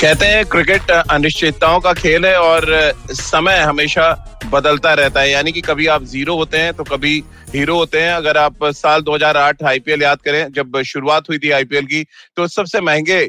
कहते हैं क्रिकेट अनिश्चितताओं का खेल है और समय हमेशा बदलता रहता है, यानी कि कभी आप जीरो होते हैं तो कभी हीरो होते हैं। अगर आप साल 2008 आईपीएल याद करें, जब शुरुआत हुई थी आईपीएल की, तो सबसे महंगे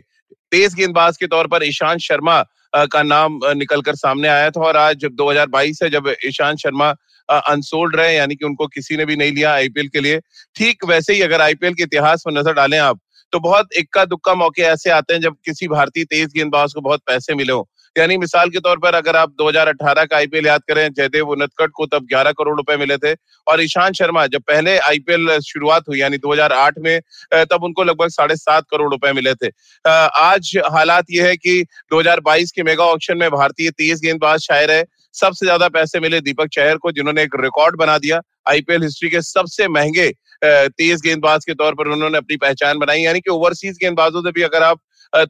तेज गेंदबाज के तौर पर ईशांत शर्मा का नाम निकलकर सामने आया था। और आज जब 2022 है, जब ईशांत शर्मा अनसोल्ड रहे, यानी कि उनको किसी ने भी नहीं लिया आईपीएल के लिए, ठीक वैसे ही अगर आईपीएल के इतिहास में नजर डालें आप, तो बहुत इक्का दुक्का मौके ऐसे आते हैं जब किसी भारतीय तेज गेंदबाज को बहुत पैसे मिले हो। यानी मिसाल के तौर पर अगर आप 2018 का आईपीएल याद करें, जयदेव उनादकट को तब 11 करोड़ रुपए मिले थे और ईशांत शर्मा जब पहले आईपीएल शुरुआत हुई यानी 2008 में, तब उनको लगभग 7.5 करोड़ रुपए मिले थे। आज हालात ये है कि 2022 के मेगा ऑक्शन में भारतीय तेज गेंदबाज शायर है, सबसे ज्यादा पैसे मिले दीपक चहर को, जिन्होंने एक रिकॉर्ड बना दिया आईपीएल हिस्ट्री के सबसे महंगे तेज गेंदबाज के तौर पर। उन्होंने अपनी पहचान बनाई, यानी कि ओवरसीज गेंदबाजों से भी अगर आप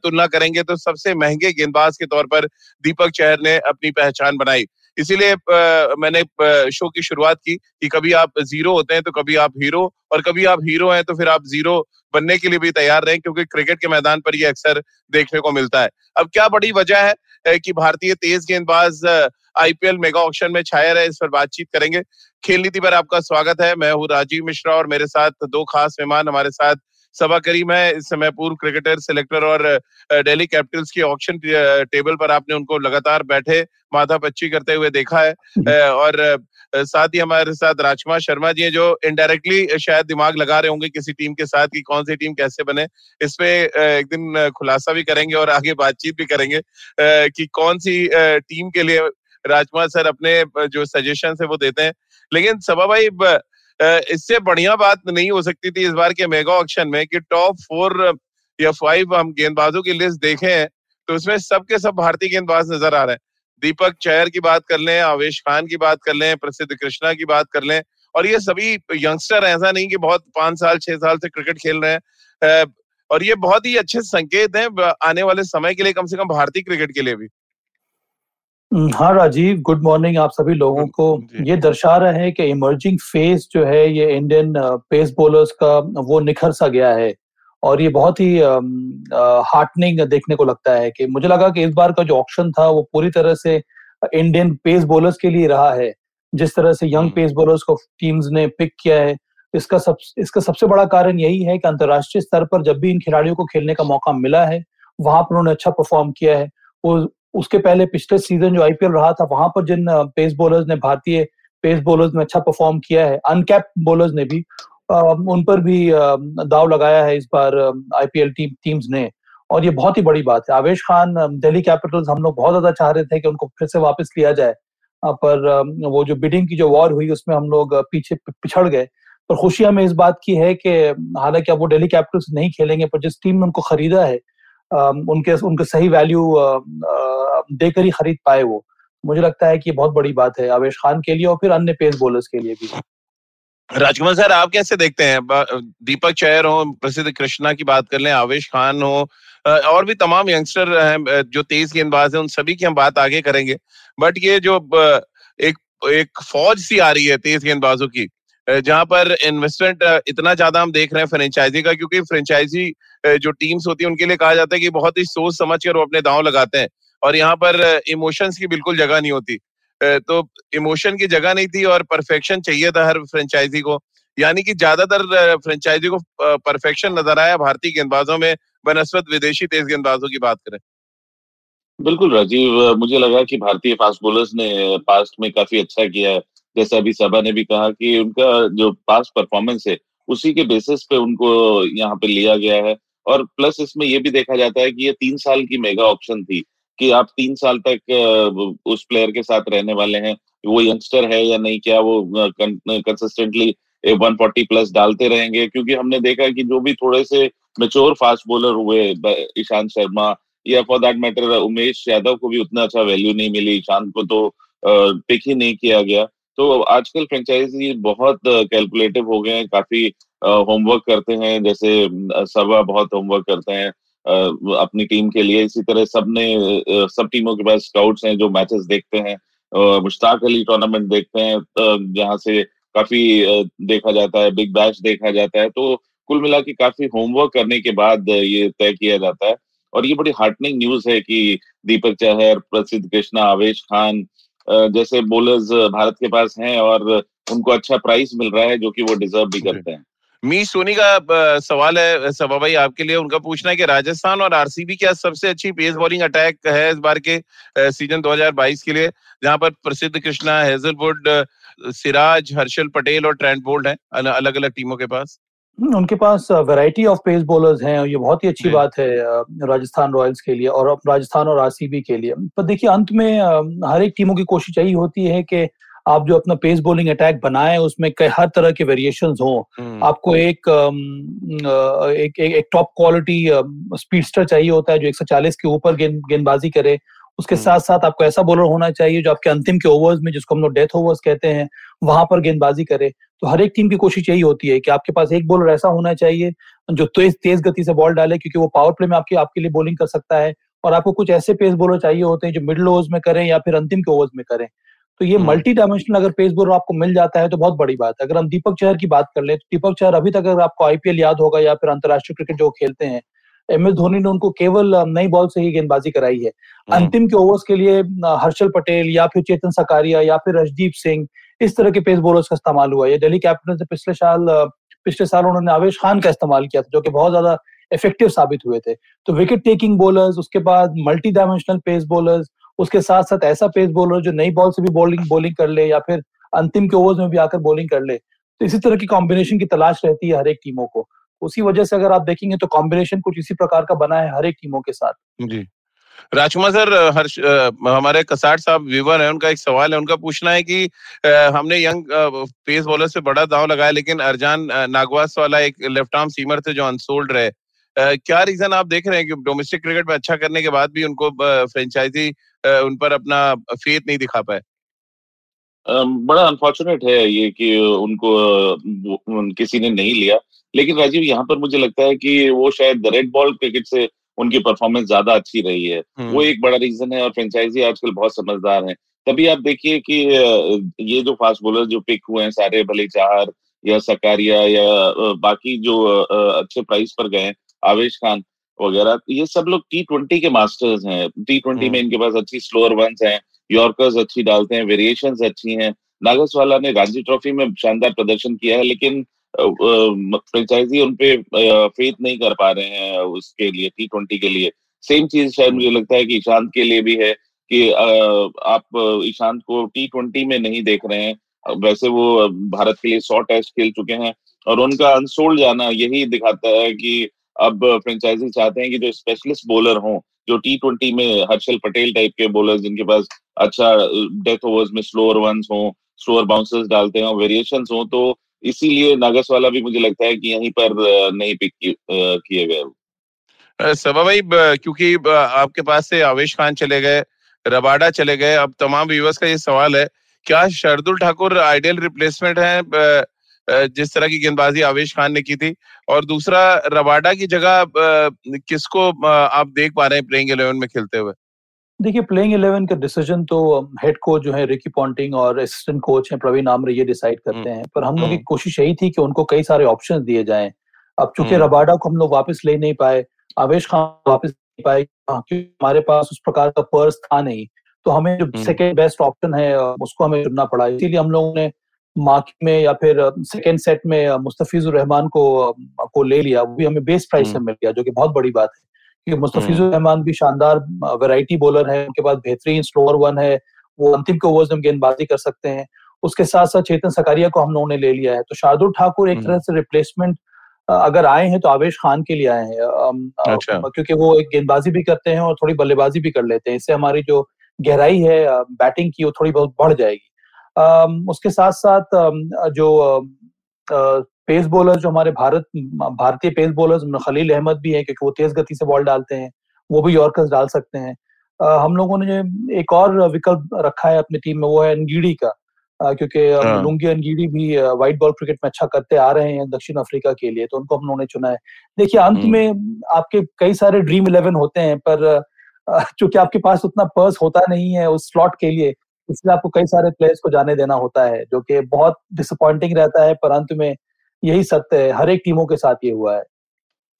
तुलना करेंगे तो सबसे महंगे गेंदबाज के तौर पर दीपक चहर ने अपनी पहचान बनाई। इसीलिए मैंने शो की शुरुआत की कि कभी आप जीरो होते हैं तो कभी आप हीरो, और कभी आप हीरो हैं तो फिर आप जीरो बनने के लिए भी तैयार रहें, क्योंकि क्रिकेट के मैदान पर ये अक्सर देखने को मिलता है। अब क्या बड़ी वजह है कि भारतीय तेज गेंदबाज आईपीएल मेगा ऑक्शन में छाया रहे, इस पर बातचीत करेंगे। खेल नीति पर आपका स्वागत है, मैं हूँ राजीव मिश्रा और मेरे साथ दो खास मेहमान। हमारे साथ सभा करीम है, इस समय पूर्व क्रिकेटर, सिलेक्टर और दिल्ली कैपिटल्स की ऑक्शन टेबल पर आपने उनको लगातार बैठे माथापच्ची करते हुए देखा है। और साथ ही हमारे साथ राजकुमार शर्मा जी हैं, जो इनडायरेक्टली शायद दिमाग लगा रहे होंगे किसी टीम के साथ कि कौन सी टीम कैसे बने। इस पे एक दिन खुलासा भी करेंगे और आगे बातचीत भी करेंगे कि कौन सी टीम के लिए राजकुमार सर अपने जो सजेशन है वो देते हैं। लेकिन सभा भाई, इससे बढ़िया बात नहीं हो सकती थी इस बार के मेगा ऑक्शन में कि टॉप 4 या 5 हम गेंदबाजों की लिस्ट देखें तो उसमें सबके सब भारतीय गेंदबाज नजर आ रहे हैं। दीपक चहर की बात कर लें, आवेश खान की बात कर लें, प्रसिद्ध कृष्णा की बात कर लें, और ये सभी यंगस्टर, ऐसा नहीं कि बहुत 5 साल 6 साल से क्रिकेट खेल रहे हैं, और ये बहुत ही अच्छे संकेत हैं आने वाले समय के लिए, कम से कम भारतीय क्रिकेट के लिए भी। हाँ राजीव, गुड मॉर्निंग आप सभी लोगों को। ये दर्शा रहा है कि इमर्जिंग फेज जो है ये इंडियन पेस बॉलर्स का वो निखर सा गया है, और ये बहुत ही हार्टनिंग देखने को लगता है। कि मुझे लगा कि इस बार का जो ऑक्शन था वो पूरी तरह से इंडियन पेस बॉलर्स के लिए रहा है। जिस तरह से यंग पेस बॉलर्स को टीम्स ने पिक किया है, इसका सबसे बड़ा कारण यही है कि अंतर्राष्ट्रीय स्तर पर जब भी इन खिलाड़ियों को खेलने का मौका मिला है वहां पर उन्होंने अच्छा परफॉर्म किया है। उसके पहले पिछले सीजन जो आईपीएल रहा था वहां पर जिन पेस बॉलर्स ने, भारतीय पेस बॉलर्स में अच्छा परफॉर्म किया है, अनकैप्ड बॉलर्स ने भी उन पर भी दाव लगाया है इस बार आईपीएल टीम्स ने, और ये बहुत ही बड़ी बात है। आवेश खान, दिल्ली कैपिटल्स, हम लोग बहुत ज्यादा चाह रहे थे कि उनको फिर से वापस लिया जाए, पर वो जो बिडिंग की जो वॉर हुई उसमें हम लोग पीछे पिछड़ गए। पर खुशी हमें इस बात की है कि हालांकि अब वो दिल्ली कैपिटल्स नहीं खेलेंगे, पर जिस टीम ने उनको खरीदा है उनके सही वैल्यू देकर ही खरीद पाए वो। मुझे लगता है कि बहुत बड़ी बात है आवेश खान के लिए और फिर अन्य पेस बॉलर्स के लिए भी। राजकुमार सर, आप कैसे देखते हैं? दीपक चहर हो, प्रसिद्ध कृष्णा की बात कर लें, आवेश खान हो, और भी तमाम यंगस्टर हैं जो तेज गेंदबाज हैं, उन सभी की हम बात आगे करेंगे। बट ये जो एक फौज सी आ रही है तेज गेंदबाजों की, जहां पर इन्वेस्टमेंट इतना ज्यादा हम देख रहे हैं फ्रेंचाइजी का, क्योंकि फ्रेंचाइजी जो टीम्स होती है उनके लिए कहा जाता है कि बहुत ही सोच समझ कर वो अपने दांव लगाते हैं, और यहाँ पर इमोशंस की बिल्कुल जगह नहीं होती। तो इमोशन की जगह नहीं थी और परफेक्शन चाहिए था हर फ्रेंचाइजी को, यानी कि ज्यादातर फ्रेंचाइजी को परफेक्शन नजर आया भारतीय गेंदबाजों में बनस्पत विदेशी तेज गेंदबाजों की बात करें। बिल्कुल राजीव, मुझे लगा कि भारतीय फास्ट बॉलर्स ने पास्ट में काफी अच्छा किया है। जैसा अभी सभा ने भी कहा कि उनका जो पास्ट परफॉर्मेंस है उसी के बेसिस पे उनको यहाँ पे लिया गया है। और प्लस इसमें ये भी देखा जाता है कि ये 3 साल की मेगा ऑक्शन थी कि आप 3 साल तक उस प्लेयर के साथ रहने वाले हैं, वो यंगस्टर है या नहीं, क्या वो कंसिस्टेंटली 140 प्लस डालते रहेंगे। क्योंकि हमने देखा कि जो भी थोड़े से मैच्योर फास्ट बॉलर हुए, ईशांत शर्मा या for that matter Umesh Yadav को भी उतना अच्छा वैल्यू नहीं मिली, ईशांत को तो पिक ही नहीं किया गया। तो आजकल फ्रेंचाइजी बहुत कैलकुलेटिव हो गए हैं, काफी होमवर्क करते हैं, जैसे सभा बहुत होमवर्क करते हैं अपनी टीम के लिए। इसी तरह सब टीमों के पास स्काउट्स हैं जो मैचेस देखते हैं, मुश्ताक अली टूर्नामेंट देखते हैं, जहाँ से काफी देखा जाता है, बिग बैश देखा जाता है, तो कुल मिला के काफी होमवर्क करने के बाद ये तय किया जाता है। और ये बड़ी हार्टनिंग न्यूज है कि दीपक चहर, प्रसिद्ध कृष्णा, आवेश खान जैसे बॉलर्स भारत के पास हैं और उनको अच्छा प्राइस मिल रहा है जो कि वो डिजर्व भी करते हैं। मी सोनी का सवाल है सबा भाई आपके लिए, उनका पूछना है कि राजस्थान और आरसीबी क्या सबसे अच्छी पेस बॉलिंग अटैक है इस बार के सीजन 2022 के लिए, जहां पर प्रसिद्ध कृष्णा, हेजलवुड, सिराज, हर्षल पटेल और ट्रेंट बोल्ट हैं अलग अलग टीमों के पास? उनके पास वैरायटी ऑफ पेस बॉलर्स हैं और ये बहुत ही अच्छी बात है राजस्थान रॉयल्स के लिए और राजस्थान और आरसीबी के लिए। पर देखिए अंत में हर एक टीमों की कोशिश यही होती है कि आप जो अपना पेस बॉलिंग अटैक बनाए उसमें कई हर तरह के वेरिएशंस हों। आपको एक टॉप क्वालिटी स्पीडस्टर चाहिए होता है जो 140 के ऊपर गेंदबाजी करे, उसके साथ साथ आपको ऐसा बॉलर होना चाहिए जो आपके अंतिम के ओवर्स में, जिसको हम लोग डेथ ओवर्स कहते हैं, वहां पर गेंदबाजी करे। तो हर एक टीम की कोशिश यही होती है कि आपके पास एक बॉलर ऐसा होना चाहिए जो तेज गति से बॉल डाले, क्योंकि वो पावर प्ले में आपके लिए बॉलिंग कर सकता है, और आपको कुछ ऐसे पेस बॉलर चाहिए होते हैं जो मिडिल ओवर्स में करें या फिर अंतिम के ओवर्स में करें। तो ये मल्टी डायमेंशनल अगर पेस बॉलर आपको मिल जाता है तो बहुत बड़ी बात है। अगर हम दीपक चहर की बात कर लें तो दीपक चहर अभी तक, अगर आपको आईपीएल याद होगा या फिर अंतर्राष्ट्रीय क्रिकेट जो खेलते हैं, MS धोनी ने उनको केवल नई बॉल से ही गेंदबाजी कराई है। अंतिम के ओवर्स के लिए हर्षल पटेल या फिर चेतन सकारिया या फिर रशदीप सिंह, इस तरह के पेस बॉलर्स का इस्तेमाल हुआ है। दिल्ली कैपिटल्स ने पिछले साल उन्होंने आवेश खान का इस्तेमाल किया था जो कि बहुत ज्यादा इफेक्टिव साबित हुए थे। तो विकेट टेकिंग बॉलर्स, उसके बाद मल्टी डायमेंशनल पेस बॉलर्स, उसके साथ साथ ऐसा पेस बॉलर जो नई बॉल से भी बॉलिंग कर ले या फिर अंतिम के ओवर्स में भी आकर बॉलिंग कर ले, तो इसी तरह की कॉम्बिनेशन की तलाश रहती है हर एक टीमों को। उसी वजह से अगर आप देखेंगे तो कॉम्बिनेशन कुछ इसी प्रकार का बना है हर एक टीमों के साथ। जी राजकुमार सर, हमारे कसार साहब व्यूवर हैं, उनका एक सवाल है, उनका पूछना है कि हमने यंग पेस बॉलर से बड़ा दांव लगाया लेकिन अरजान नागवासवाला एक लेफ्ट आर्म सीमर थे जो अनसोल्ड रहे, क्या रीजन आप देख रहे हैं कि डोमेस्टिक क्रिकेट में अच्छा करने के बाद भी उनको फ्रेंचाइजी उन पर अपना फेथ नहीं दिखा पाए? बड़ा अनफॉर्चुनेट है ये कि उनको किसी ने नहीं लिया, लेकिन राजीव यहाँ पर मुझे लगता है कि वो शायद रेड बॉल क्रिकेट से उनकी परफॉर्मेंस ज्यादा अच्छी रही है, वो एक बड़ा रीजन है। और फ्रेंचाइजी आजकल बहुत समझदार हैं, तभी आप देखिए कि ये जो फास्ट बॉलर जो पिक हुए हैं सारे, भले चाहर या सकारिया या बाकी जो अच्छे प्राइस पर गए आवेश खान वगैरह, ये सब लोग T20 के मास्टर्स हैं। T20 में इनके पास अच्छी स्लोअर वंस हैं, यॉर्कर्स अच्छी डालते हैं, वेरिएशंस अच्छी हैं। नागसवाला ने रणजी ट्रॉफी में शानदार प्रदर्शन किया है, लेकिन फ्रेंचाइजी उनपे फेथ नहीं कर पा रहे हैं उसके लिए, T20 के लिए। सेम चीज शायद मुझे लगता है कि ईशांत के लिए भी है कि आप ईशांत को T20 में नहीं देख रहे हैं। वैसे वो भारत के लिए 100 टेस्ट खेल चुके हैं और उनका अनसोल्ड जाना यही दिखाता है कि अब फ्रेंचाइजी चाहते हैं कि जो स्पेशलिस्ट बॉलर हों, जो T20 में हर्षल पटेल टाइप के बॉलर जिनके पास अच्छा डेथ ओवर्स में स्लोअर वंस हों, स्लोअर बाउंसर्स डालते हों, वेरिएशंस हों। तो इसीलिए नागसवाला भी मुझे लगता है कि यहीं पर नहीं पिक किए गए। सबा भाई, क्योंकि आपके पास से आवेश खान चले गए, रबाडा चले गए, अब तमाम व्यूअर्स का ये सवाल है, क्या शार्दुल ठाकुर आइडियल रिप्लेसमेंट है जिस तरह की गेंदबाजी आवेश खान ने की थी? और दूसरा, रबाडा की जगह किसको आप देख पा रहे हैं प्लेइंग 11 में खेलते हुए? देखिए, प्लेइंग 11 का डिसीजन तो हेड कोच जो है रिकी पॉन्टिंग और असिस्टेंट कोच है प्रवीण आमरे ये डिसाइड करते हैं, पर हम लोग की कोशिश यही थी कि उनको कई सारे ऑप्शंस दिए जाएं। अब चूंकि रबाडा को हम लोग वापस ले नहीं पाए, आवेश खान वापस नहीं पाए, क्योंकि हमारे पास उस प्रकार का पर्स था नहीं, तो हमें जो सेकेंड बेस्ट ऑप्शन है उसको हमें चुनना पड़ा। इसीलिए हम लोगों ने मार्केट में या फिर सेकेंड सेट में मुस्तफिजुर रहमान को ले लिया, वो भी हमें बेस प्राइस से मिल गया, जो कि बहुत बड़ी बात है क्योंकि मुस्तफिजुर रहमान भी शानदार वैरायटी बॉलर है, उनके पास बेहतरीन स्लोअर वन है, वो अंतिम के ओवर्स में गेंदबाजी कर सकते हैं। उसके साथ साथ चेतन सकारिया को हम लोगों ने ले लिया है। तो शार्दुल ठाकुर एक तरह से रिप्लेसमेंट अगर आए हैं तो आवेश खान के लिए आए हैं, अच्छा। क्योंकि वो एक गेंदबाजी भी करते हैं और थोड़ी बल्लेबाजी भी कर लेते हैं, इससे हमारी जो गहराई है बैटिंग की वो थोड़ी बहुत बढ़ जाएगी। उसके साथ साथ जो पेस बॉलर जो हमारे भारतीय पेस बॉलर खलील अहमद भी हैं क्योंकि वो तेज गति से बॉल डालते हैं, वो भी यॉर्कर्स डाल सकते हैं। हम लोगों ने एक और विकल्प रखा है अपनी टीम में, वो है अंगीडी का, क्योंकि लुंगी अंगीडी भी व्हाइट बॉल क्रिकेट में अच्छा करते आ रहे हैं दक्षिण अफ्रीका के लिए, तो उनको हम लोगों ने चुना है। देखिए, अंत में आपके कई सारे ड्रीम 11 होते हैं, पर चूंकि आपके पास उतना पर्स होता नहीं है उस स्लॉट के लिए, इसलिए आपको कई सारे प्लेयर्स को जाने देना होता है, जो कि बहुत डिसअपॉइंटिंग रहता है, पर अंत में यही सत्य है, हर एक टीमों के साथ ये हुआ है।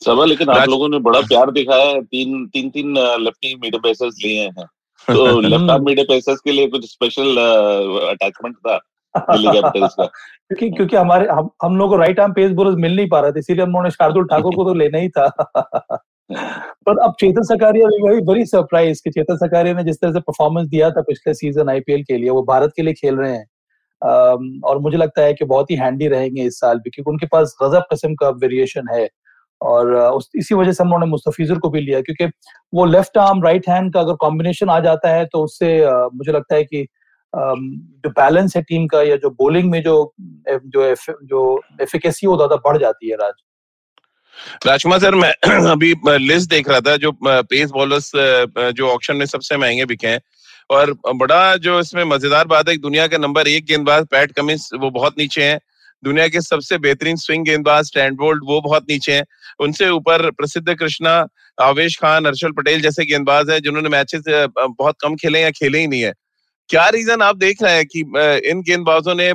सवाल लेकिन आप लोगों ने बड़ा प्यार दिखाया है, तीन लेफ्टी मिड पेसर्स लिए हैं, तो लेफ्ट आर्म मिड पेसर्स के लिए कुछ स्पेशल अटैचमेंट था दिल्ली कैपिटल्स का? क्योंकि हमारे हम लोगों को राइट आर्म पेस बॉलर मिल नहीं पा रहा था, इसीलिए हमने शार्दुल ठाकुर को तो लेना ही था। पर अब चेतन सकारिया भी बड़ी सरप्राइज कि चेतन सकारिया ने जिस तरह से परफॉर्मेंस दिया था पिछले सीजन आईपीएल के लिए, वो भारत के लिए खेल रहे हैं और मुझे लगता है कि बहुत ही हैंडी रहेंगे इस साल भी, क्योंकि उनके पास गजब किस्म का वेरिएशन है। और इसी वजह से हम लोगों ने मुस्तफिजुर को भी लिया, क्योंकि वो लेफ्ट आर्म राइट हैंड का अगर कॉम्बिनेशन आ जाता है तो उससे मुझे लगता है कि जो बैलेंस है टीम का या जो बॉलिंग में जो एफिकेसी वो ज्यादा बढ़ जाती है। राजकुमार सर, मैं अभी लिस्ट देख रहा था जो पेस बॉलर्स जो ऑक्शन में सबसे महंगे बिके हैं, और बड़ा जो इसमें मजेदार बात है, दुनिया के नंबर 1 गेंदबाज पैट कमिंस वो बहुत नीचे हैं, दुनिया के सबसे बेहतरीन स्विंग गेंदबाज स्टैंड बोल्ट वो बहुत नीचे हैं, उनसे ऊपर प्रसिद्ध कृष्णा, आवेश खान, हर्षल पटेल जैसे गेंदबाज हैं जिन्होंने मैचेस बहुत कम खेले या खेले ही नहीं है। क्या रीजन आप देख रहे हैं कि इन गेंदबाजों ने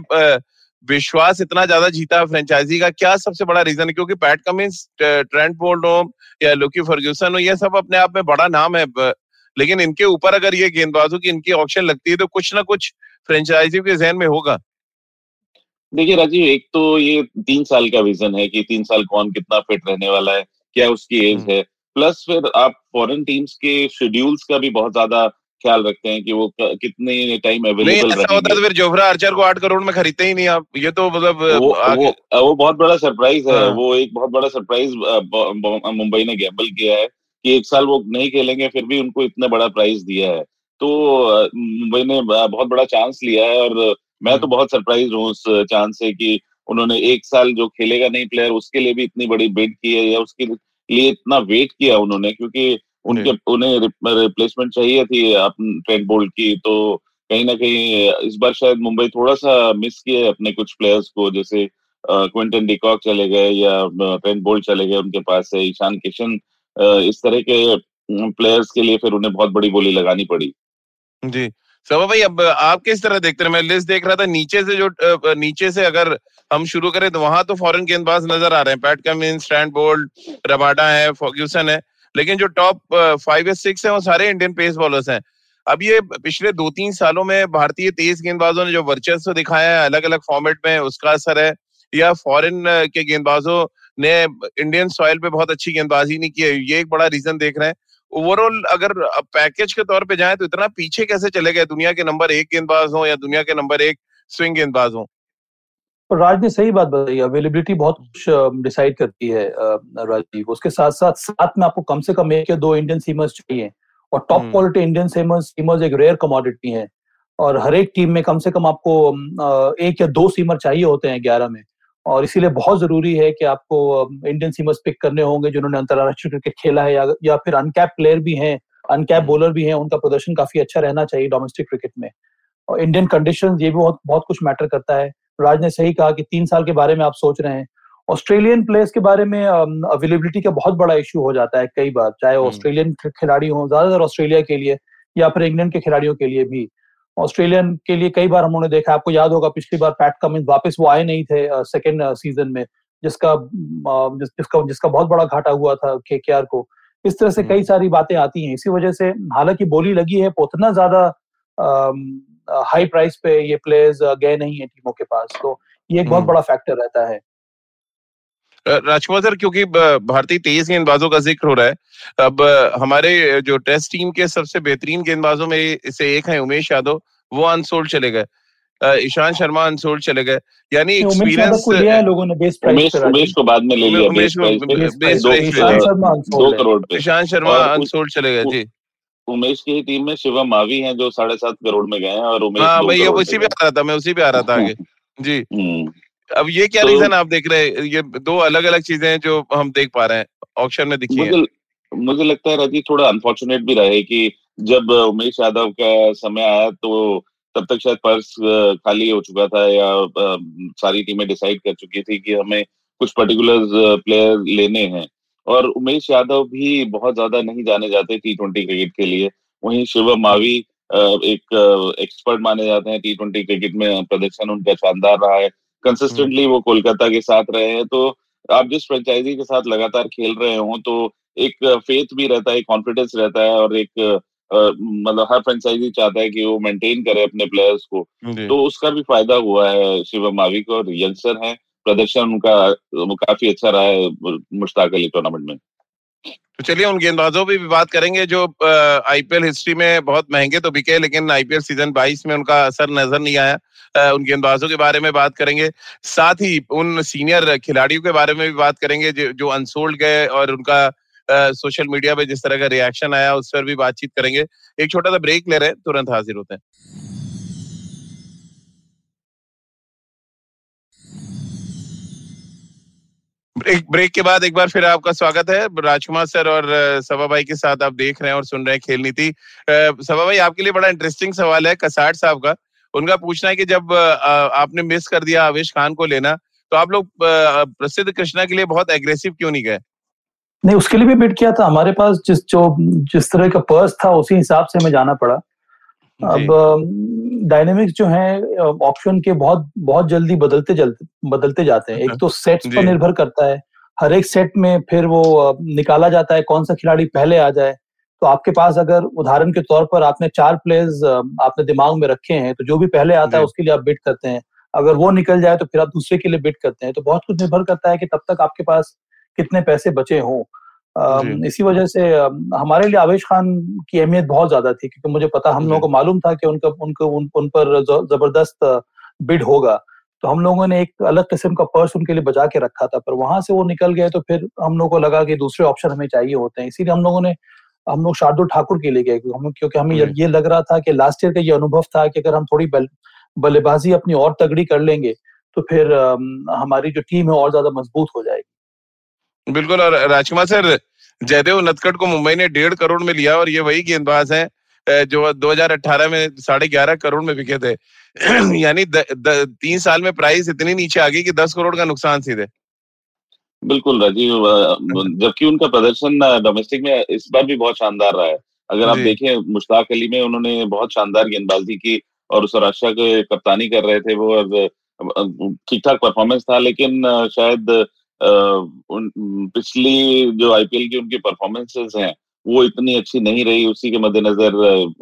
विश्वास इतना ज्यादा जीता फ्रेंचाइजी का, क्या सबसे बड़ा रीजन है? क्योंकि पैट कमिंस, ट्रेंट बोल्ट हो या लुकी फर्ग्यूसन हो, ये सब अपने आप में बड़ा नाम है, लेकिन इनके ऊपर अगर ये गेंदबाजों की इनकी ऑक्शन लगती है तो कुछ ना कुछ फ्रेंचाइजी के जहन में होगा। देखिए राजीव, एक तो ये 3 साल का विजन है कि 3 साल कौन कितना फिट रहने वाला है, क्या उसकी एज है, प्लस फिर आप फॉरेन टीम्स के शेड्यूल्स का भी बहुत ज्यादा ख्याल रखते हैं कि वो कितने टाइम अवेलेबल रहेंगे। फिर जोफ्रा आर्चर को 8 करोड़ में खरीदते ही नहीं आप, ये तो मतलब वो बहुत बड़ा सरप्राइज है। वो एक बहुत बड़ा सरप्राइज मुंबई ने गैम्बल किया है कि एक साल वो नहीं खेलेंगे, फिर भी उनको इतना बड़ा प्राइज दिया है, तो मुंबई ने बहुत बड़ा चांस लिया है। और मैं तो बहुत सरप्राइज हूँ उस चांस से कि उन्होंने एक साल जो खेलेगा नहीं प्लेयर उसके लिए भी इतनी बड़ी बिड की है, या उसके लिए इतना वेट किया उन्होंने, क्योंकि उन्हें रिप्लेसमेंट चाहिए थी ट्रेंट बोल्ट की। तो कहीं ना कहीं इस बार शायद मुंबई थोड़ा सा मिस किया है अपने कुछ प्लेयर्स को, जैसे क्विंटन डिकॉक चले गए या ट्रेंट बोल्ट चले गए, उनके पास है ईशान किशन, इस तरह के प्लेयर्स के लिए फिर उन्हें बहुत बड़ी बोली लगानी पड़ी। जी सवा भाई, अब आप किस तरह देखते हैं? मैं लिस्ट देख रहा था, नीचे से अगर हम शुरू करें तो वहां तो फॉरेन गेंदबाज नजर आ रहे हैं, पैट कमिंस, स्टैंड बोल्ट, रबाडा है, फर्ग्यूसन है, लेकिन जो टॉप 5 या 6 है वो सारे इंडियन पेस बॉलर्स हैं। अब ये पिछले 2-3 सालों में भारतीय तेज गेंदबाजों ने जो वर्चस्व दिखाया है अलग अलग फॉर्मेट में, उसका असर है, या फॉरेन के गेंदबाजों ने इंडियन सॉइल पे बहुत अच्छी गेंदबाजी नहीं की है, ये एक बड़ा रीजन देख रहे हैं। ओवरऑल अगर पैकेज के तौर पे जाए तो इतना पीछे कैसे चले गए दुनिया के नंबर 1 गेंदबाज हो या दुनिया के नंबर 1 स्विंग गेंदबाज हो? राज ने सही बात बताई, अवेलेबिलिटी बहुत कुछ डिसाइड करती है राजीव। उसके साथ में आपको कम से कम 1 या 2 इंडियन सीमर्स चाहिए, और टॉप क्वालिटी इंडियन सीमर्स एक रेयर कमोडिटी है, और हर एक टीम में कम से कम आपको 1 या 2 सीमर चाहिए होते हैं 11 में, और इसीलिए बहुत जरूरी है कि आपको इंडियन सीमर्स पिक करने होंगे जिन्होंने अंतरराष्ट्रीय क्रिकेट खेला है, या फिर अनकैप प्लेयर भी हैं, अनकैप बॉलर भी हैं, उनका प्रदर्शन काफी अच्छा रहना चाहिए डोमेस्टिक क्रिकेट में, और इंडियन कंडीशंस ये भी बहुत बहुत कुछ मैटर करता है। राज ने सही कहा कि 3 साल के बारे में आप सोच रहे हैं। ऑस्ट्रेलियन प्लेयर्स के बारे में अवेलेबिलिटी का बहुत बड़ा इश्यू हो जाता है कई बार, चाहे ऑस्ट्रेलियन खिलाड़ी हों, ज्यादातर ऑस्ट्रेलिया के लिए या फिर इंग्लैंड के खिलाड़ियों के लिए भी। ऑस्ट्रेलियन के लिए कई बार हमने देखा, आपको याद होगा पिछली बार पैट कमिंस वापस वो आए नहीं थे सेकेंड सीजन में, जिसका बहुत बड़ा घाटा हुआ था केकेआर को। इस तरह से कई सारी बातें आती हैं, इसी वजह से हालांकि बोली लगी है, उतना ज्यादा हाई प्राइस पे ये प्लेयर्स गए नहीं है टीमों के पास, तो ये एक बहुत बड़ा फैक्टर रहता है। राजकुमार सर, क्योंकि भारतीय तेज गेंदबाजों का जिक्र हो रहा है, अब हमारे जो टेस्ट टीम के सबसे बेहतरीन गेंदबाजों में से एक है उमेश यादव, वो अनसोल्ड चले गए, ईशान शर्मा अनसोल्ड चले गए, यानी एक्सपीरियंस लोगों ने बेस प्राइस पर उमेश को बाद में ले लिया, बेस प्राइस पे 2 करोड़ पे ईशान शर्मा अनसोल्ड चले गए। जी, उमेश की टीम में शिवम मावी हैं जो 7.5 करोड़ में गए हैं, और उमेश भाई उसी पे आ रहा था, मैं उसी पे आ रहा था आगे। जी, अब ये क्या रीजन आप देख रहे हैं? ये 2 अलग अलग चीजें हैं जो हम देख पा रहे हैं ऑक्शन में दिखी है। मुझे लगता है राजीव, थोड़ा अनफॉर्चुनेट भी रहे कि जब उमेश यादव का समय आया तो तब तक शायद पर्स खाली हो चुका था, या सारी टीमें डिसाइड कर चुकी थी कि हमें कुछ पर्टिकुलर प्लेयर लेने हैं, और उमेश यादव भी बहुत ज्यादा नहीं जाने जाते T20 क्रिकेट के लिए। वहीं शिवम मावी एक एक्सपर्ट माने जाते हैं टी20 क्रिकेट में, प्रदर्शन उनका शानदार रहा है, कंसिस्टेंटली वो कोलकाता के साथ रहे हैं। तो आप जिस फ्रेंचाइजी के साथ लगातार खेल रहे हो तो एक फेथ भी रहता है, कॉन्फिडेंस रहता है, और एक मतलब हर फ्रेंचाइजी चाहता है कि वो मेंटेन करे अपने प्लेयर्स को, तो उसका भी फायदा हुआ है शिवम मावी को। और यंगस्टर है, प्रदर्शन उनका काफी अच्छा रहा है मुश्ताक अली टूर्नामेंट में। तो चलिए उन गेंदबाजों पर भी बात करेंगे जो आईपीएल हिस्ट्री में बहुत महंगे तो बिके, लेकिन आईपीएल सीजन 22 में उनका असर नजर नहीं आया। उन गेंदबाजों के बारे में बात करेंगे, साथ ही उन सीनियर खिलाड़ियों के बारे में भी बात करेंगे जो अनसोल्ड गए और उनका सोशल मीडिया पे जिस तरह का रिएक्शन आया उस पर भी बातचीत करेंगे। एक छोटा सा ब्रेक ले रहे हैं, तुरंत हाजिर होते हैं। ब्रेक के बाद एक बार फिर आपका स्वागत है। राजकुमार सर और सभा भाई के साथ आप देख रहे हैं और सुन रहे हैं खेल नीति। सभा भाई, आपके लिए बड़ा इंटरेस्टिंग सवाल है कसार साहब का। उनका पूछना है कि जब आपने मिस कर दिया आवेश खान को लेना, तो आप लोग प्रसिद्ध कृष्णा के लिए बहुत एग्रेसिव क्यों नहीं गए? नहीं, उसके लिए भी बिड किया था। हमारे पास जिस तरह का पर्स था उसी हिसाब से हमें जाना पड़ा। अब डायनेमिक्स जो है ऑप्शन के बहुत जल्दी बदलते जाते हैं। एक तो सेट्स पर निर्भर करता है, हर एक सेट में फिर वो निकाला जाता है कौन सा खिलाड़ी पहले आ जाए। तो आपके पास अगर उदाहरण के तौर पर आपने 4 प्लेयर्स आपने दिमाग में रखे हैं, तो जो भी पहले आता है उसके लिए आप बिट करते हैं, अगर वो निकल जाए तो फिर आप दूसरे के लिए बिट करते हैं। तो बहुत कुछ निर्भर करता है कि तब तक आपके पास कितने पैसे बचे हों। इसी वजह से हमारे लिए आवेश खान की अहमियत बहुत ज्यादा थी, क्योंकि मुझे पता, हम लोगों को मालूम था कि उन पर जबरदस्त बिड होगा। तो हम लोगों ने एक अलग किस्म का पर्स उनके लिए बचा के रखा था, पर वहां से वो निकल गए तो फिर हम लोगों को लगा कि दूसरे ऑप्शन हमें चाहिए होते हैं। इसीलिए हम लोग शार्दुल ठाकुर के लिए गए, क्योंकि हमें ये लग रहा था कि लास्ट ईयर का ये अनुभव था कि अगर हम थोड़ी बल्लेबाजी अपनी और तगड़ी कर लेंगे तो फिर हमारी जो टीम है और ज्यादा मजबूत हो जाएगी। बिल्कुल। और राजकुमार सर, जयदेव उनादकट को मुंबई ने 1.5 करोड़ में लिया, और ये वही गेंदबाज हैं जो 2018 में 11.5 करोड़ में बिके थे। यानी 3 साल में प्राइस इतनी नीचे आ गई कि 10 करोड़ का नुकसान सीधे। बिल्कुल राजीव, जबकि उनका प्रदर्शन डोमेस्टिक में इस बार भी बहुत शानदार रहा है। अगर आप देखें मुश्ताक अली में उन्होंने बहुत शानदार गेंदबाजी की और सौराष्ट्र के कप्तानी कर रहे थे वो, और ठीक ठाक परफॉर्मेंस था। लेकिन शायद पिछली जो आईपीएल की उनकी परफॉर्मेंसेस हैं वो इतनी अच्छी नहीं रही, उसी के मद्देनजर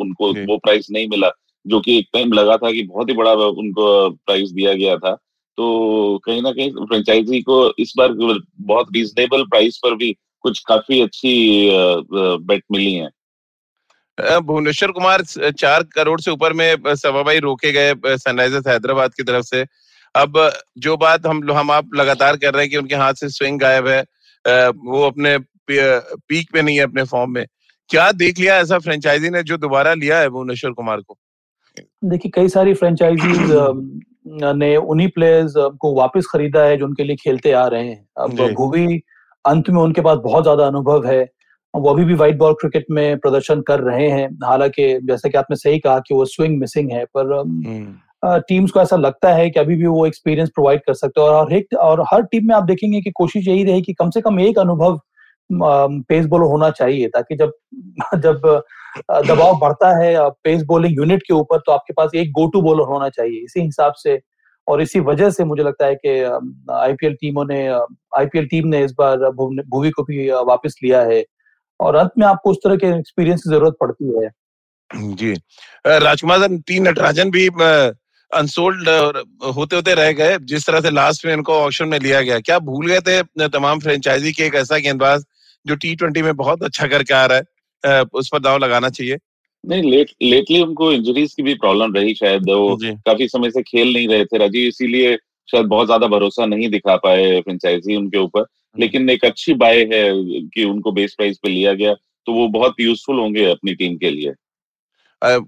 उनको वो प्राइस नहीं मिला, जो कि एक टाइम लगा था कि बहुत ही बड़ा उनको प्राइस दिया गया था। तो कहीं ना कहीं फ्रेंचाइजी को इस बार बहुत रीजनेबल प्राइस पर भी कुछ काफी अच्छी बेट मिली है। भुवनेश्वर कुमार 4 करोड़ से ऊपर में सवाबाई रोके गए सनराइजर्स हैदराबाद की तरफ से। अब जो बात हम आप लगातार कर रहे हैं कि उनके हाथ से स्विंग गायब है, वो अपने पीक पे नहीं है अपने फॉर्म में। क्या देख लिया ऐसा फ्रेंचाइजी ने जो दोबारा लिया है भुवनेश्वर कुमार को? देखिए, कई सारी फ्रेंचाइजीज ने उन्हीं प्लेयर्स को वापस खरीदा है जो उनके लिए खेलते आ रहे हैं। अब भुवी अंत में, उनके पास बहुत ज्यादा अनुभव है, वो अभी भी व्हाइट बॉल क्रिकेट में प्रदर्शन कर रहे हैं। हालांकि जैसे कि आपने सही कहा कि वो स्विंग मिसिंग है, पर टीम्स को ऐसा लगता है कि अभी भी वो एक्सपीरियंस प्रोवाइड कर सकते हैं। और हर टीम में आप देखेंगे कि कोशिश यही रही कि कम से कम एक अनुभव पेस बॉलर होना चाहिए, ताकि जब दबाव बढ़ता है पेस बॉलिंग यूनिट के ऊपर तो आपके पास एक गो टू बॉलर होना चाहिए। इसी हिसाब से और इसी वजह से मुझे लगता है कि आईपीएल टीम ने इस बार भुवी को भी वापस लिया है, और अंत में आपको उस तरह के एक्सपीरियंस की जरूरत पड़ती है। जी राजकुमार, टी नटराजन भी अनसोल्ड होते होते रह गए, जिस तरह से लास्ट में इनको ऑक्शन में लिया गया। क्या भूल गए थे तमाम फ्रेंचाइजी के एक ऐसा गेंदबाज जो टी20 में बहुत अच्छा करके आ रहा है, उस पर दाव लगाना चाहिए? नहीं, लेटली उनको इंजरीज की भी प्रॉब्लम रही, शायद वो काफी समय से खेल नहीं रहे थे राजीव, इसीलिए शायद बहुत ज्यादा भरोसा नहीं दिखा पाए फ्रेंचाइजी उनके ऊपर। लेकिन एक अच्छी बाय है कि उनको बेस प्राइस पे लिया गया, तो वो बहुत यूजफुल होंगे अपनी टीम के लिए।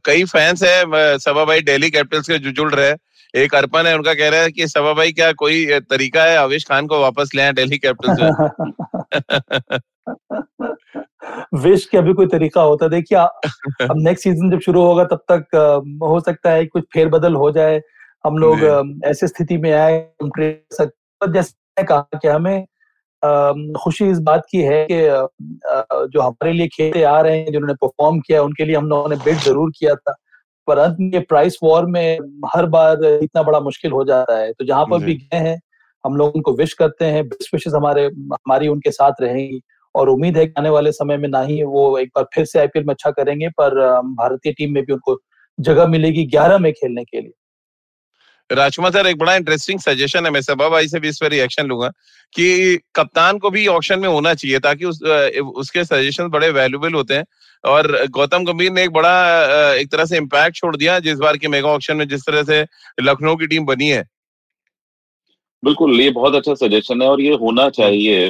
कई फैंस है सभा भाई दिल्ली कैपिटल्स के जो जुड़ रहे हैं। एक अर्पण है, उनका कह रहा है कि सभा भाई क्या कोई तरीका है आवेश खान को वापस ले आए दिल्ली कैपिटल्स? विश के अभी कोई तरीका होता, देखिए अब नेक्स्ट सीजन जब शुरू होगा तब तक हो सकता है कुछ फेरबदल हो जाए, हम लोग ऐसी स्थिति में आए हम सकते। जैसे कहा कि हमें खुशी इस बात की है कि जो हमारे लिए खेलते आ रहे हैं, जिन्होंने परफॉर्म किया, उनके लिए हम लोगों ने बिड जरूर किया था। पर अंत में प्राइस वॉर में हर बार इतना बड़ा मुश्किल हो जाता है। तो जहां पर भी गए हैं हम लोग उनको विश करते हैं, बेस्ट विशेस हमारी उनके साथ रहेंगी और उम्मीद है कि आने वाले समय में ना ही वो एक बार फिर से आईपीएल में अच्छा करेंगे पर भारतीय टीम में भी उनको जगह मिलेगी 11 में खेलने के लिए। राजकुमार सर, एक बड़ा इंटरेस्टिंग सजेशन है, मैं सबा भाई से भी इस पर रिएक्शन लूंगा कि कप्तान को भी ऑक्शन में होना चाहिए ताकि उसके सजेशन बड़े वैल्यूएबल होते हैं। और गौतम गंभीर ने एक बड़ा एक तरह से इम्पैक्ट छोड़ दिया जिस बार के मेगा ऑक्शन में जिस तरह से लखनऊ की टीम बनी है। बिल्कुल, ये बहुत अच्छा सजेशन है और ये होना चाहिए,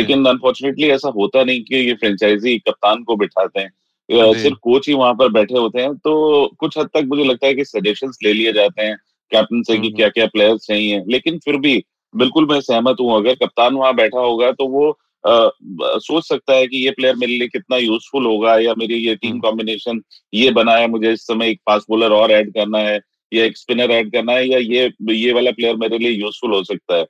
लेकिन अनफॉर्चुनेटली ऐसा होता नहीं कि ये फ्रेंचाइजी कप्तान को बिठाते हैं, सिर्फ कोच ही वहां पर बैठे होते हैं। तो कुछ हद तक मुझे लगता है कि सजेशंस ले लिए जाते हैं कैप्टन से कि क्या क्या प्लेयर्स चाहिए, लेकिन फिर भी बिल्कुल मैं सहमत हूं, अगर कप्तान वहां बैठा होगा तो वो सोच सकता है कि ये प्लेयर मेरे लिए कितना यूजफुल होगा, या मेरी ये टीम कॉम्बिनेशन ये बना है, मुझे इस समय एक फास्ट बॉलर और ऐड करना है या एक स्पिनर ऐड करना है, या ये वाला प्लेयर मेरे लिए यूजफुल हो सकता है।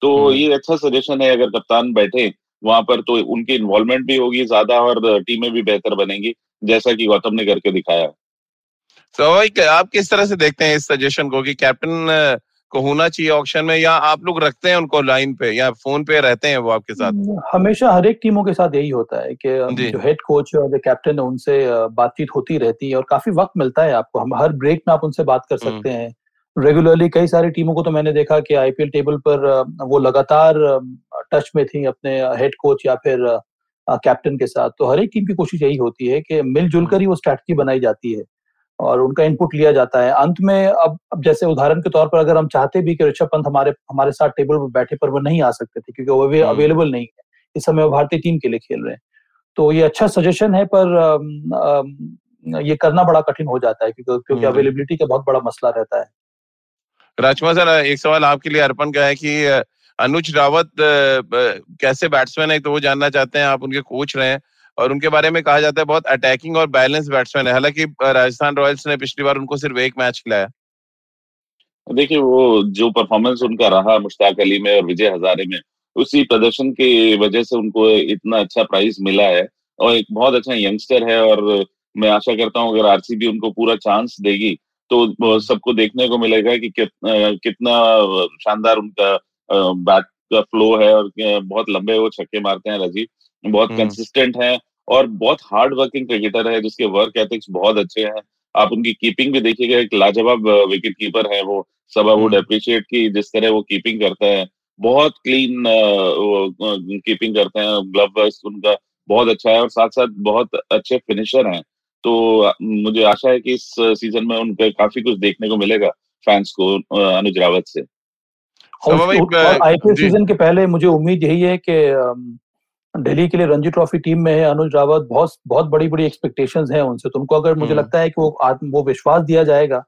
तो ये अच्छा सजेशन है, अगर कप्तान बैठे वहां पर तो उनकी इन्वॉल्वमेंट भी होगी ज्यादा और टीमें भी बेहतर बनेंगी, जैसा कि गौतम ने करके दिखाया। तो आप किस तरह से देखते हैं इस सजेशन को कि कैप्टन को होना चाहिए ऑक्शन में, या आप लोग रखते हैं उनको लाइन पे या फोन पे रहते हैं वो आपके साथ? हमेशा हर एक टीमों के साथ यही होता है कि जो हेड कोच और जो कैप्टन है उनसे बातचीत होती रहती है और काफी वक्त मिलता है आपको, हम हर ब्रेक में आप उनसे बात कर सकते हैं रेगुलरली। कई सारी टीमों को तो मैंने देखा कि आईपीएल टेबल पर वो लगातार टच में थी अपने हेड कोच या फिर कैप्टन के साथ। तो हर एक टीम की कोशिश यही होती है कि मिलजुल कर ही वो स्ट्रैटेजी बनाई जाती है और उनका इनपुट लिया जाता है। अंत में अब जैसे उदाहरण के तौर पर अगर हम चाहते भी कि ऋषभ पंत हमारे साथ टेबल पर बैठे पर वो नहीं आ सकते थे क्योंकि वो अवेलेबल नहीं है, इस समय वो भारतीय टीम के लिए खेल रहे हैं। तो ये अच्छा सजेशन है पर ये करना बड़ा कठिन हो जाता है क्योंकि अवेलेबिलिटी का बहुत बड़ा मसला रहता है। राजकुमार सर, एक सवाल आपके लिए अर्पण का है कि अनुज रावत कैसे बैट्समैन है, तो वो जानना चाहते हैं, आप उनके कोच रहे हैं और उनके बारे में कहा जाता है बहुत अटैकिंग और बैलेंस बैट्समैन है, हालांकि राजस्थान रॉयल्स ने पिछली बार उनको सिर्फ एक मैच खिलाया। देखिए, वो जो परफॉर्मेंस उनका रहा मुश्ताक अली में और विजय हजारे में, उसी प्रदर्शन की वजह से उनको इतना अच्छा प्राइस मिला है और एक बहुत अच्छा यंगस्टर है। और मैं आशा करता हूँ अगर आरसीबी उनको पूरा चांस देगी तो सबको देखने को मिलेगा कि कितना शानदार उनका बैट का फ्लो है और बहुत लंबे वो छक्के मारते हैं। राजीव बहुत कंसिस्टेंट हैं और बहुत हार्ड वर्किंग क्रिकेटर है जिसके वर्क एथिक्स बहुत अच्छे हैं। आप उनकी कीपिंग भी देखिएगा, एक लाजवाब विकेट कीपर है वो, सब वुड अप्रिशिएट की जिस तरह वो कीपिंग करता है, बहुत क्लीन कीपिंग करते हैं, ग्लव वर्क उनका बहुत अच्छा है और साथ साथ बहुत अच्छे फिनिशर हैं। तो मुझे आशा है कि इस सीजन में उनपे काफी कुछ देखने को मिलेगा फैंस को अनुज रावत से। आईपीएल सीजन के पहले मुझे उम्मीद यही है कि दिल्ली के लिए रणजी ट्रॉफी टीम में है अनुज रावत, बहुत बड़ी एक्सपेक्टेशंस हैं उनसे। तो उनको अगर मुझे लगता है कि वो विश्वास दिया जाएगा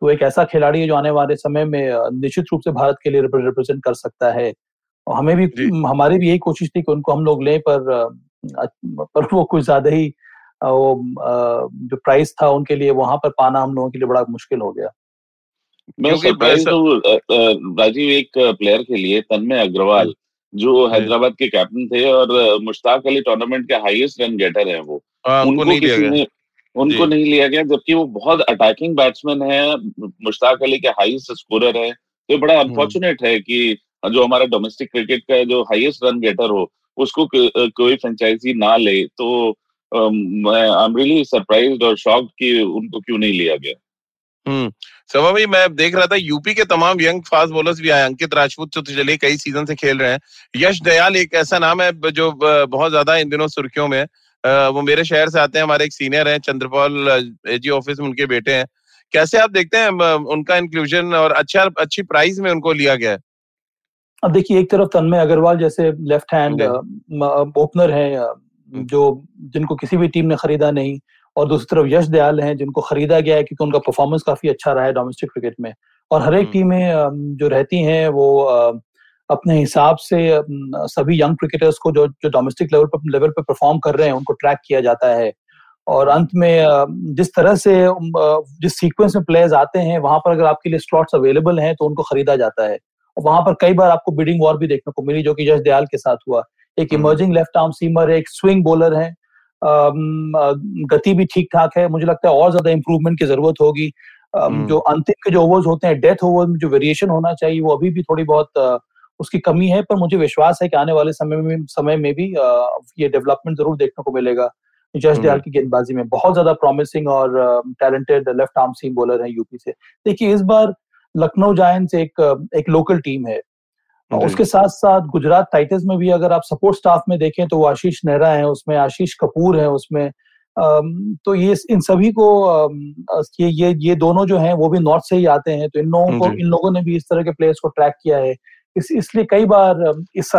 तो एक ऐसा खिलाड़ी है जो आने वाले समय में निश्चित रूप से भारत के लिए रिप्रेजेंट कर सकता है। और हमारी भी यही कोशिश थी कि उनको हम लोग लें पर वो कुछ ज्यादा ही वो जो प्राइस था उनके लिए वहां पर पाना हम लोगों के लिए बड़ा मुश्किल हो गया। मैं सरप्राइज हूं राजीव एक प्लेयर के लिए, तन्मय अग्रवाल, जो हैदराबाद के कैप्टन थे और मुश्ताक अली टूर्नामेंट के हाईएस्ट रन गेटर हैं वो, उनको नहीं लिया गया जबकि वो बहुत अटैकिंग बैट्समैन है, मुश्ताक अली के हाईएस्ट स्कोरर है। तो बड़ा अनफॉर्चुनेट है कि जो हमारा डोमेस्टिक क्रिकेट का जो हाईएस्ट रन गेटर हो उसको कोई फ्रेंचाइजी ना ले। तो आई एम रियली सरप्राइज्ड और शॉक्ड कि उनको क्यों नहीं लिया गया। सवा भाई, मैं देख रहा था यूपी के तमाम यंग फास्ट बॉलर्स भी आए, अंकित राजपूत तो चले कई सीजन से खेल रहे हैं, यश दयाल एक ऐसा नाम है जो बहुत ज्यादा इन दिनों सुर्खियों में है, वो मेरे शहर से आते हैं, हमारे एक सीनियर हैं चंद्रपाल एजी ऑफिस में उनके बेटे हैं। कैसे आप देखते हैं उनका इंक्लूजन और अच्छी प्राइस में उनको लिया गया है? अब देखिए, एक तरफ तन्मय अग्रवाल जैसे लेफ्ट हैंड ओपनर है जिनको किसी भी टीम ने खरीदा नहीं, और दूसरी तरफ यश दयाल हैं जिनको खरीदा गया है क्योंकि उनका परफॉर्मेंस काफी अच्छा रहा है डोमेस्टिक क्रिकेट में। और हर एक टीमें जो रहती हैं वो अपने हिसाब से सभी यंग क्रिकेटर्स को जो डोमेस्टिक लेवल पर परफॉर्म कर रहे हैं उनको ट्रैक किया जाता है। और अंत में जिस सीक्वेंस में प्लेयर्स आते हैं वहां पर अगर आपके लिए स्लॉट्स अवेलेबल हैं तो उनको खरीदा जाता है। और वहां पर कई बार आपको बिडिंग वॉर भी देखने को मिली जो कि यश दयाल के साथ हुआ। एक इमर्जिंग लेफ्ट आर्म सीमर है, एक स्विंग बॉलर है गति भी ठीक ठाक है, मुझे लगता है और ज्यादा इम्प्रूवमेंट की जरूरत होगी। जो अंतिम के जो ओवर्स होते हैं, डेथ ओवर में जो वेरिएशन होना चाहिए वो अभी भी थोड़ी बहुत उसकी कमी है, पर मुझे विश्वास है कि आने वाले समय में भी ये डेवलपमेंट जरूर देखने को मिलेगा। यश दयाल की गेंदबाजी में बहुत ज्यादा प्रॉमिसिंग और talented left arm seam bowler है यूपी से। देखिए, इस बार लखनऊ जायंट्स एक लोकल टीम है, उसके साथ साथ गुजरात टाइटंस में भी अगर आप सपोर्ट स्टाफ में देखें तो आशीष नेहरा है उसमें, आशीष कपूर है उसमें, तो ये इन सभी को ये दोनों जो हैं वो भी नॉर्थ से ही आते हैं, तो इन लोगों ने भी इस तरह के प्लेयर्स को ट्रैक किया है। इसलिए कई बार इस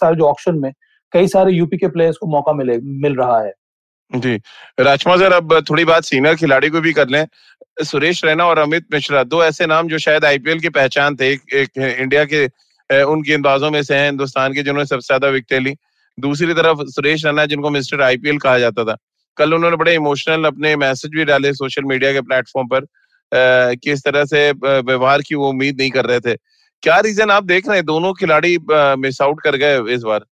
साल जो ऑक्शन में कई सारे यूपी के प्लेयर्स को मौका मिल रहा है। जी राजकुमार सर, अब थोड़ी बात सीनियर खिलाड़ी को भी कर लें। सुरेश रैना और अमित मिश्रा, दो ऐसे नाम जो शायद आईपीएल की पहचान थे, एक इंडिया के उन गेंदबाजों में से हैं हिंदुस्तान के जिन्होंने सबसे ज्यादा विकेटें ली। दूसरी तरफ सुरेश रैना, जिनको मिस्टर आईपीएल कहा जाता था, कल उन्होंने बड़े इमोशनल अपने मैसेज भी डाले सोशल मीडिया के प्लेटफॉर्म पर कि इस तरह से व्यवहार की वो उम्मीद नहीं कर रहे थे। क्या रीजन आप देख रहे हैं दोनों खिलाड़ी मिस आउट कर गए इस बार?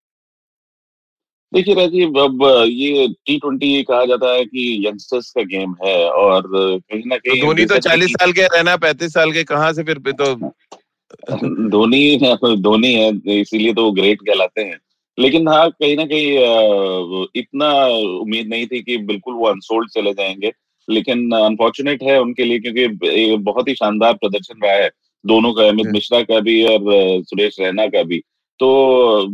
देखिए राजीव, अब ये T20 कहा जाता है कि यंगस्टर्स का गेम है और कहीं ना कहीं धोनी तो 40 साल के, रहना 35 साल के, कहाँ से फिर तो धोनी है, इसीलिए तो वो ग्रेट कहलाते हैं। लेकिन हाँ, कहीं ना कहीं इतना उम्मीद नहीं थी कि बिल्कुल वो अनसोल्ड चले जाएंगे, लेकिन अनफॉर्चुनेट है उनके लिए क्योंकि बहुत ही शानदार प्रदर्शन रहा है दोनों का, अमित मिश्रा का भी और सुरेश रैना का भी। तो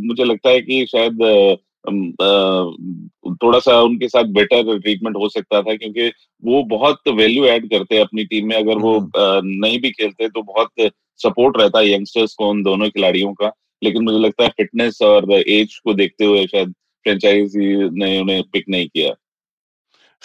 मुझे लगता है कि शायद थोड़ा सा उनके साथ बेटर ट्रीटमेंट हो सकता था, क्योंकि वो बहुत वैल्यू ऐड करते हैं अपनी टीम में। अगर वो नहीं भी खेलते तो बहुत सपोर्ट रहता है यंगस्टर्स को, उन दोनों खिलाड़ियों का। लेकिन मुझे लगता है फिटनेस और एज को देखते हुए शायद फ्रेंचाइजी ने उन्हें पिक नहीं किया।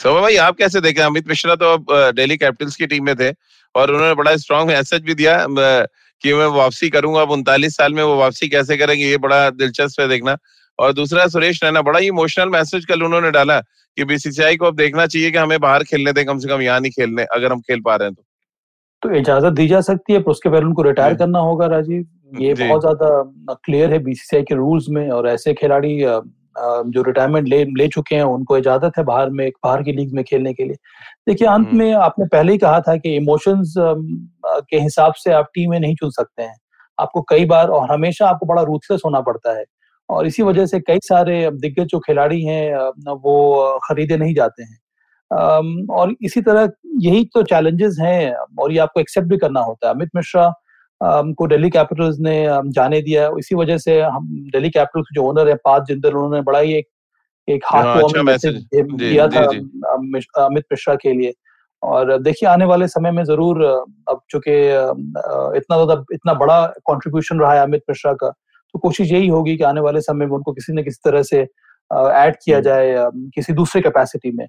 शोभा भाई, आप कैसे देखें? अमित मिश्रा तो अब दिल्ली कैपिटल्स की टीम में थे और उन्होंने बड़ा स्ट्रांग मैसेज भी दिया कि मैं वापसी करूंगा। अब 39 साल में वो वापसी कैसे करेंगे, ये बड़ा दिलचस्प है देखना। और दूसरा सुरेश रैना, बड़ा ही इमोशनल मैसेज कल उन्होंने डाला कि बीसीसीआई को अब देखना चाहिए कि हमें बाहर खेलने दें, कम से कम यहाँ नहीं खेलने, अगर हम खेल पा रहे हैं तो इजाजत दी जा सकती है, पर उसके पहले उनको रिटायर करना होगा। राजीव, ये बहुत ज्यादा क्लियर है बीसीसीआई के रूल्स में, और ऐसे खिलाड़ी जो रिटायरमेंट ले चुके हैं उनको इजाजत है बाहर की लीग में खेलने के लिए। देखिए, अंत में आपने पहले ही कहा था कि इमोशंस के हिसाब से आप टीमें नहीं चुन सकते हैं, आपको कई बार और हमेशा आपको बड़ा रूथलेस होना पड़ता है, और इसी वजह से कई सारे दिग्गज जो खिलाड़ी हैं वो खरीदे नहीं जाते हैं, और इसी तरह यही तो चैलेंजेस हैं और ये आपको एक्सेप्ट भी करना होता है। अमित मिश्रा को दिल्ली कैपिटल्स ने जाने दिया, इसी वजह से हम दिल्ली कैपिटल्स के जो ओनर है पार्थ जिंदल, उन्होंने बड़ा ही एक हार्टवार्मिंग मैसेज दिया था अमित मिश्रा के लिए। और देखिए, आने वाले समय में जरूर, अब चूंकि इतना बड़ा कॉन्ट्रीब्यूशन रहा है अमित मिश्रा का, तो कोशिश यही होगी कि आने वाले समय में उनको किसी न किसी तरह से ऐड किया जाए किसी दूसरे कैपेसिटी में।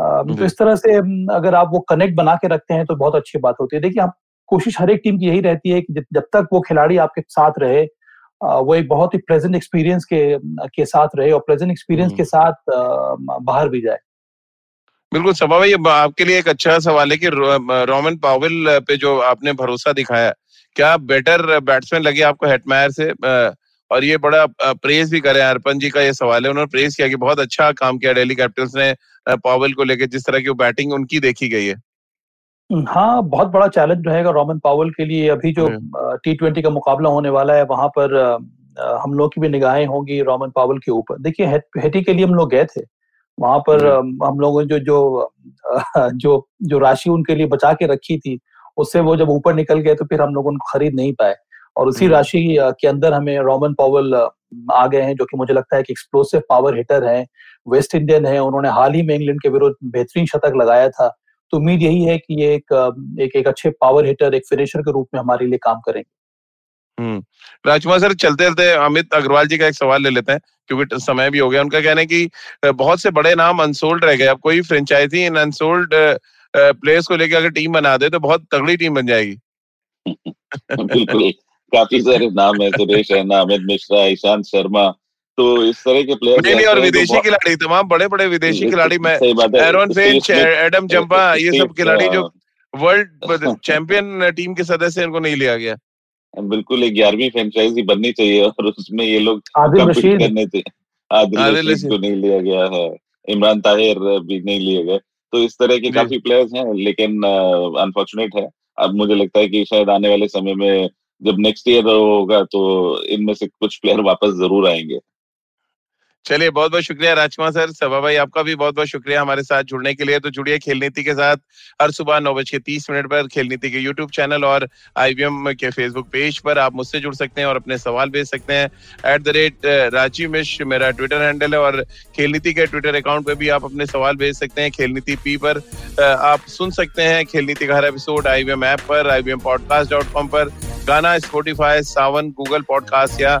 तो इस तरह से अगर आप वो कनेक्ट बना के रखते हैं तो बहुत अच्छी बात होती है। देखिए, आप कोशिश हर एक टीम की यही रहती है कि जब तक वो खिलाड़ी आपके साथ रहे वो एक बहुत ही प्रेजेंट एक्सपीरियंस के साथ रहे और प्रेजेंट एक्सपीरियंस के साथ बाहर भी जाए। बिल्कुल शबा भाई, आपके लिए एक अच्छा सवाल है कि रोवमन पॉवेल पे जो आपने भरोसा दिखाया, क्या बेटर बैट्समैन लगे आपको हेटमायर से? और ये बड़ा प्रेज भी करें, अर्पण जी का ये सवाल है, उन्होंने प्रेज किया कि बहुत अच्छा काम किया दिल्ली कैपिटल्स ने पॉवेल को लेकर, जिस तरह की बैटिंग उनकी देखी गई है। हाँ, बहुत बड़ा चैलेंज रहेगा रोवमन पॉवेल के लिए। अभी जो T20 का मुकाबला होने वाला है वहां पर हम लोग की भी निगाहें होंगी रोवमन पॉवेल के ऊपर। देखिए, हेटी के लिए हम लोग गए थे, वहां पर हम लोगों ने जो राशि उनके लिए बचा के रखी थी, उससे वो जब ऊपर निकल गए तो फिर हम लोग उनको खरीद नहीं पाए, और उसी राशि के अंदर हमें रोवमन पॉवेल आ गए हैं, जो कि मुझे लगता है कि एक्सप्लोसिव पावर हिटर हैं, वेस्ट इंडियन हैं, उन्होंने हाल ही में इंग्लैंड के विरुद्ध बेहतरीन शतक लगाया था। तो उम्मीद यही है कि ये एक अच्छे पावर हिटर, एक फिनिशर के रूप में हमारे लिए काम करेंगे। राजकुमार सर, चलते चलते अमित अग्रवाल जी का एक सवाल ले लेते हैं क्योंकि समय भी हो गया। उनका कहना है कि बहुत से बड़े नाम अनसोल्ड रह गए, अब कोई फ्रेंचाइजी इन अनसोल्ड प्लेयर्स को लेकर अगर टीम बना दे तो बहुत तगड़ी टीम बन जाएगी। बिल्कुल, काफी सारे नाम है, सुरेश रैना, अमित मिश्रा, ईशांत शर्मा, तो इस तरह के प्लेयर और विदेशी खिलाड़ी, तमाम बड़े बड़े विदेशी खिलाड़ी में एरोन फिंच, एडम जंपा, ये सब खिलाड़ी जो वर्ल्ड चैंपियन टीम के सदस्य, इनको नहीं लिया गया। बिल्कुल, एक 11वीं फ्रेंचाइजी बननी चाहिए और उसमें ये लोग आदिल रशीद को नहीं लिया गया है, इमरान ताहिर भी नहीं लिए गए, तो इस तरह के काफी प्लेयर्स हैं, लेकिन अनफॉर्चुनेट है। अब मुझे लगता है कि शायद आने वाले समय में जब नेक्स्ट ईयर होगा तो इनमें से कुछ प्लेयर वापस जरूर आएंगे। चलिए, बहुत बहुत शुक्रिया राजकुमार सर। सबा भाई, आपका भी बहुत बहुत शुक्रिया हमारे साथ जुड़ने के लिए। तो जुड़िए खेल नीति के साथ हर सुबह 9:30 पर खेल नीति के यूट्यूब चैनल और IBM के फेसबुक पेज पर। आप मुझसे जुड़ सकते हैं और अपने सवाल भेज सकते हैं। @RajiMish मेरा ट्विटर हैंडल है और खेल नीति के ट्विटर अकाउंट पर भी आप अपने सवाल भेज सकते हैं। खेल नीति P पर आप सुन सकते हैं खेल नीति का हर एपिसोड, IBM ऐप पर, IBMPodcast.com पर, गाना, स्पॉटिफाई, सावन, गूगल पॉडकास्ट या